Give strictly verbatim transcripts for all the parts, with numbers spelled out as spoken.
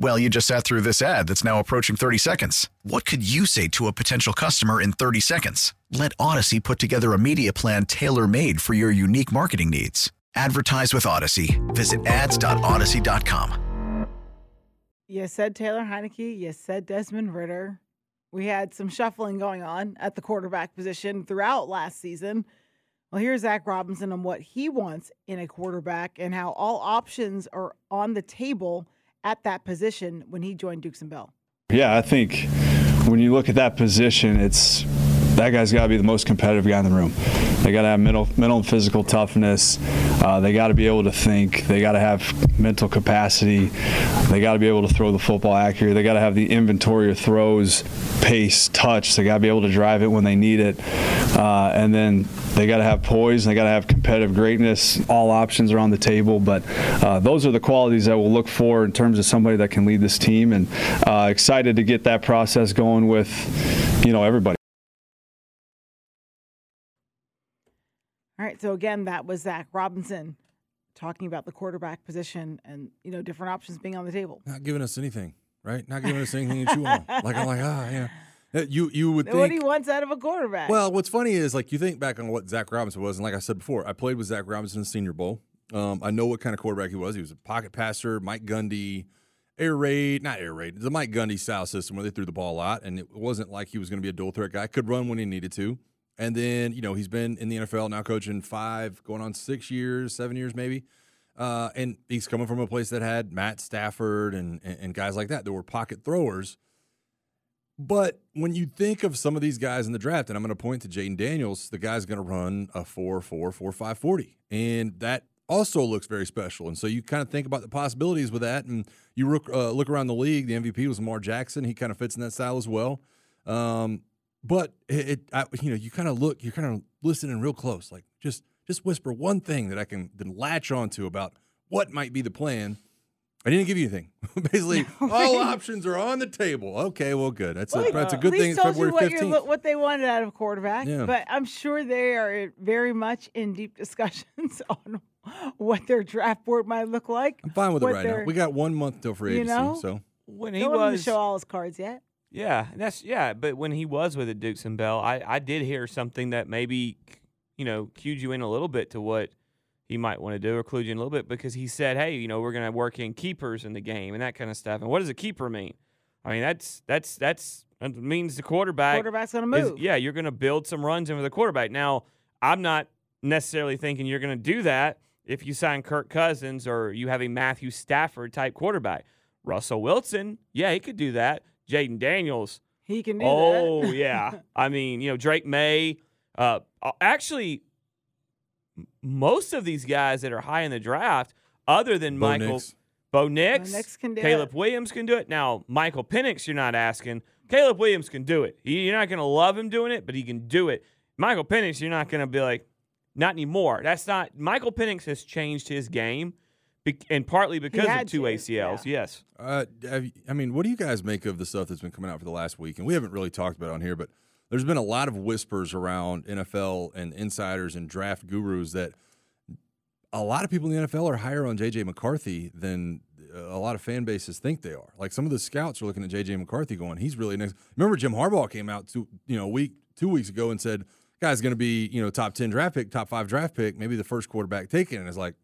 Well, you just sat through this ad that's now approaching thirty seconds. What could you say to a potential customer in thirty seconds? Let Odyssey put together a media plan tailor-made for your unique marketing needs. Advertise with Odyssey. Visit ads dot odyssey dot com. You said Taylor Heinicke. You said Desmond Ridder. We had some shuffling going on at the quarterback position throughout last season. Well, here's Zac Robinson on what he wants in a quarterback and how all options are on the table at that position when he joined Dukes and Bell. Yeah, I think when you look at that position, it's that guy's got to be the most competitive guy in the room. They got to have mental, mental and physical toughness. Uh, they got to be able to think. They got to have mental capacity. They got to be able to throw the football accurately. They got to have the inventory of throws, pace, touch. They got to be able to drive it when they need it. Uh, and then they got to have poise. They got to have competitive greatness. All options are on the table, but uh, those are the qualities that we'll look for in terms of somebody that can lead this team. And uh, excited to get that process going with, you know, everybody. All right, so again, that was Zac Robinson talking about the quarterback position and, you know, different options being on the table. Not giving us anything, right? Not giving us anything to chew on. Like, I'm like, ah, yeah. You you would think. What he wants out of a quarterback. Well, what's funny is, like, you think back on what Zac Robinson was, and like I said before, I played with Zac Robinson in the Senior Bowl. Um, I know what kind of quarterback he was. He was a pocket passer, Mike Gundy, air raid, not air raid, the Mike Gundy style system where they threw the ball a lot, and it wasn't like he was going to be a dual threat guy. Could run when he needed to. And then, you know, he's been in the N F L now coaching five, going on six years, seven years maybe. Uh, and he's coming from a place that had Matt Stafford and, and, and guys like that that were pocket throwers. But when you think of some of these guys in the draft, and I'm going to point to Jaden Daniels, the guy's going to run a four four, four five forty. And that also looks very special. And so you kind of think about the possibilities with that. And you look, uh, look around the league, the M V P was Lamar Jackson. He kind of fits in that style as well. Um But it, it I, you know, you kind of look, you're kind of listening real close. Like just, just whisper one thing that I can then latch onto about what might be the plan. I didn't give you anything. Basically, no, all right. Options are on the table. Okay, well, good. That's well, a that's a good thing. It's February fifteenth. What, what they wanted out of a quarterback, yeah. But I'm sure they are very much in deep discussions on what their draft board might look like. I'm fine with it right now. We got one month till free agency, you know, so when he no was to show all his cards yet. Yeah, that's yeah. But when he was with the Dukes and Bell, I, I did hear something that maybe, you know, cued you in a little bit to what he might want to do or clued you in a little bit because he said, hey, you know, we're going to work in keepers in the game and that kind of stuff. And what does a keeper mean? I mean, that's that's that's that means the quarterback. Quarterback's going to move. Is, yeah, you're going to build some runs in with the quarterback. Now, I'm not necessarily thinking you're going to do that if you sign Kirk Cousins or you have a Matthew Stafford type quarterback. Russell Wilson, yeah, he could do that. Jaden Daniels. He can do oh, that. Oh, yeah. I mean, you know, Drake May. Uh, actually, most of these guys that are high in the draft, other than Bo Michael, Nix. Bo Nix, Bo Nix can do Caleb it. Williams can do it. Now, Michael Penix, you're not asking. Caleb Williams can do it. You're not going to love him doing it, but he can do it. Michael Penix, you're not going to be like, not anymore. That's not – Michael Penix has changed his game. Be- and partly because of two to. A C Ls, yeah. Yes. Uh, I mean, what do you guys make of the stuff that's been coming out for the last week? And we haven't really talked about it on here, but there's been a lot of whispers around N F L and insiders and draft gurus that a lot of people in the N F L are higher on J J. McCarthy than a lot of fan bases think they are. Like some of the scouts are looking at J J. McCarthy going, he's really next. Remember Jim Harbaugh came out two, you know, a week, two weeks ago and said, guy's going to be, you know, top ten draft pick, top five draft pick, maybe the first quarterback taken. And it's like,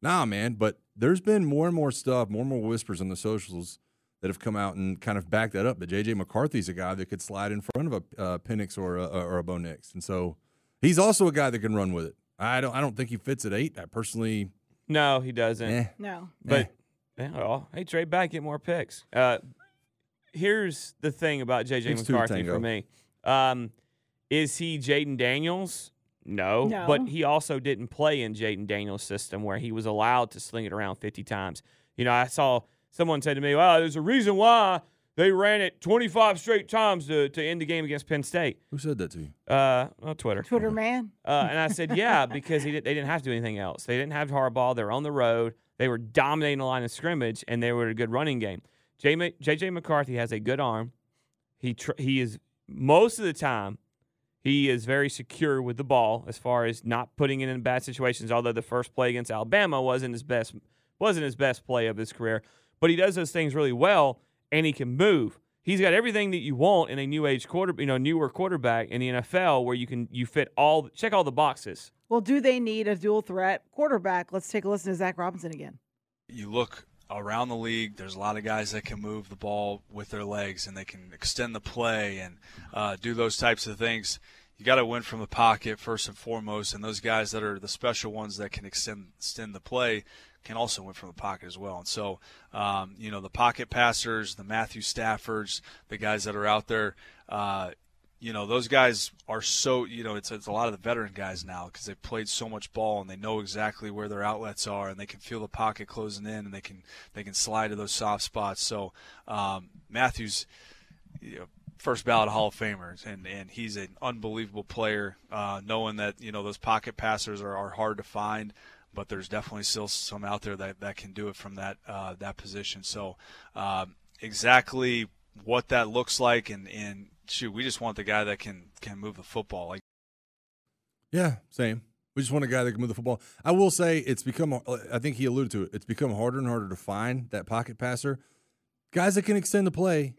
nah, man, but there's been more and more stuff, more and more whispers on the socials that have come out and kind of backed that up. But J J. McCarthy's a guy that could slide in front of a uh, Penix or a, or a Bo Nix. And so he's also a guy that can run with it. I don't. I don't think he fits at eight. I personally. No, he doesn't. Eh. No. But eh. well, hey, trade back, get more picks. Uh, here's the thing about J J. McCarthy for me: um, is he Jaden Daniels? No, no, but he also didn't play in Jaden Daniels' system where he was allowed to sling it around fifty times. You know, I saw someone said to me, well, there's a reason why they ran it twenty-five straight times to, to end the game against Penn State. Who said that to you? Uh, on Twitter. Twitter man. Uh, and I said, yeah, because he did, they didn't have to do anything else. They didn't have Harbaugh. They were on the road. They were dominating the line of scrimmage, and they were a good running game. J J. McCarthy has a good arm. He tr- He is, most of the time, he is very secure with the ball as far as not putting it in bad situations, although the first play against Alabama wasn't his best wasn't his best play of his career. But he does those things really well, and he can move. He's got everything that you want in a new age quarter, you know, newer quarterback in the N F L where you can you fit all check all the boxes. Well, do they need a dual threat quarterback? Let's take a listen to Zac Robinson again. You look around the league, there's a lot of guys that can move the ball with their legs, and they can extend the play and uh, do those types of things. You got to win from the pocket first and foremost, and those guys that are the special ones that can extend extend the play can also win from the pocket as well. And so, um, you know, the pocket passers, the Matthew Staffords, the guys that are out there, uh, you know, those guys are so, you know, it's, it's a lot of the veteran guys now because they've played so much ball and they know exactly where their outlets are and they can feel the pocket closing in and they can they can slide to those soft spots. So um, Matthew's, you know, first ballot Hall of Famers, and, and he's an unbelievable player, uh, knowing that, you know, those pocket passers are, are hard to find, but there's definitely still some out there that, that can do it from that uh, that position. So um, exactly what that looks like and, and – shoot, we just want the guy that can can move the football. Like, yeah, same. We just want a guy that can move the football. I will say it's become, I think he alluded to it, it's become harder and harder to find that pocket passer. Guys that can extend the play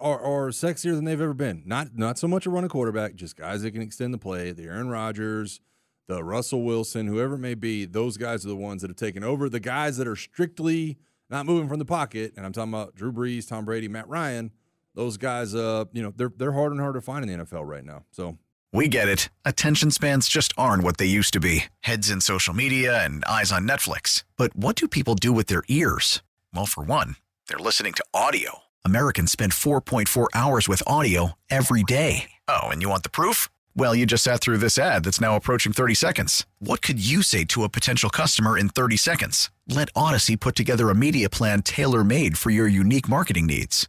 are, are sexier than they've ever been. Not not so much a running quarterback, just guys that can extend the play. The Aaron Rodgers, the Russell Wilson, whoever it may be, those guys are the ones that have taken over. The guys that are strictly not moving from the pocket, and I'm talking about Drew Brees, Tom Brady, Matt Ryan, those guys, uh, you know, they're they're harder and harder to find in the N F L right now. So we get it. Attention spans just aren't what they used to be. Heads in social media and eyes on Netflix. But what do people do with their ears? Well, for one, they're listening to audio. Americans spend four point four hours with audio every day. Oh, and you want the proof? Well, you just sat through this ad that's now approaching thirty seconds. What could you say to a potential customer in thirty seconds? Let Odyssey put together a media plan tailor-made for your unique marketing needs.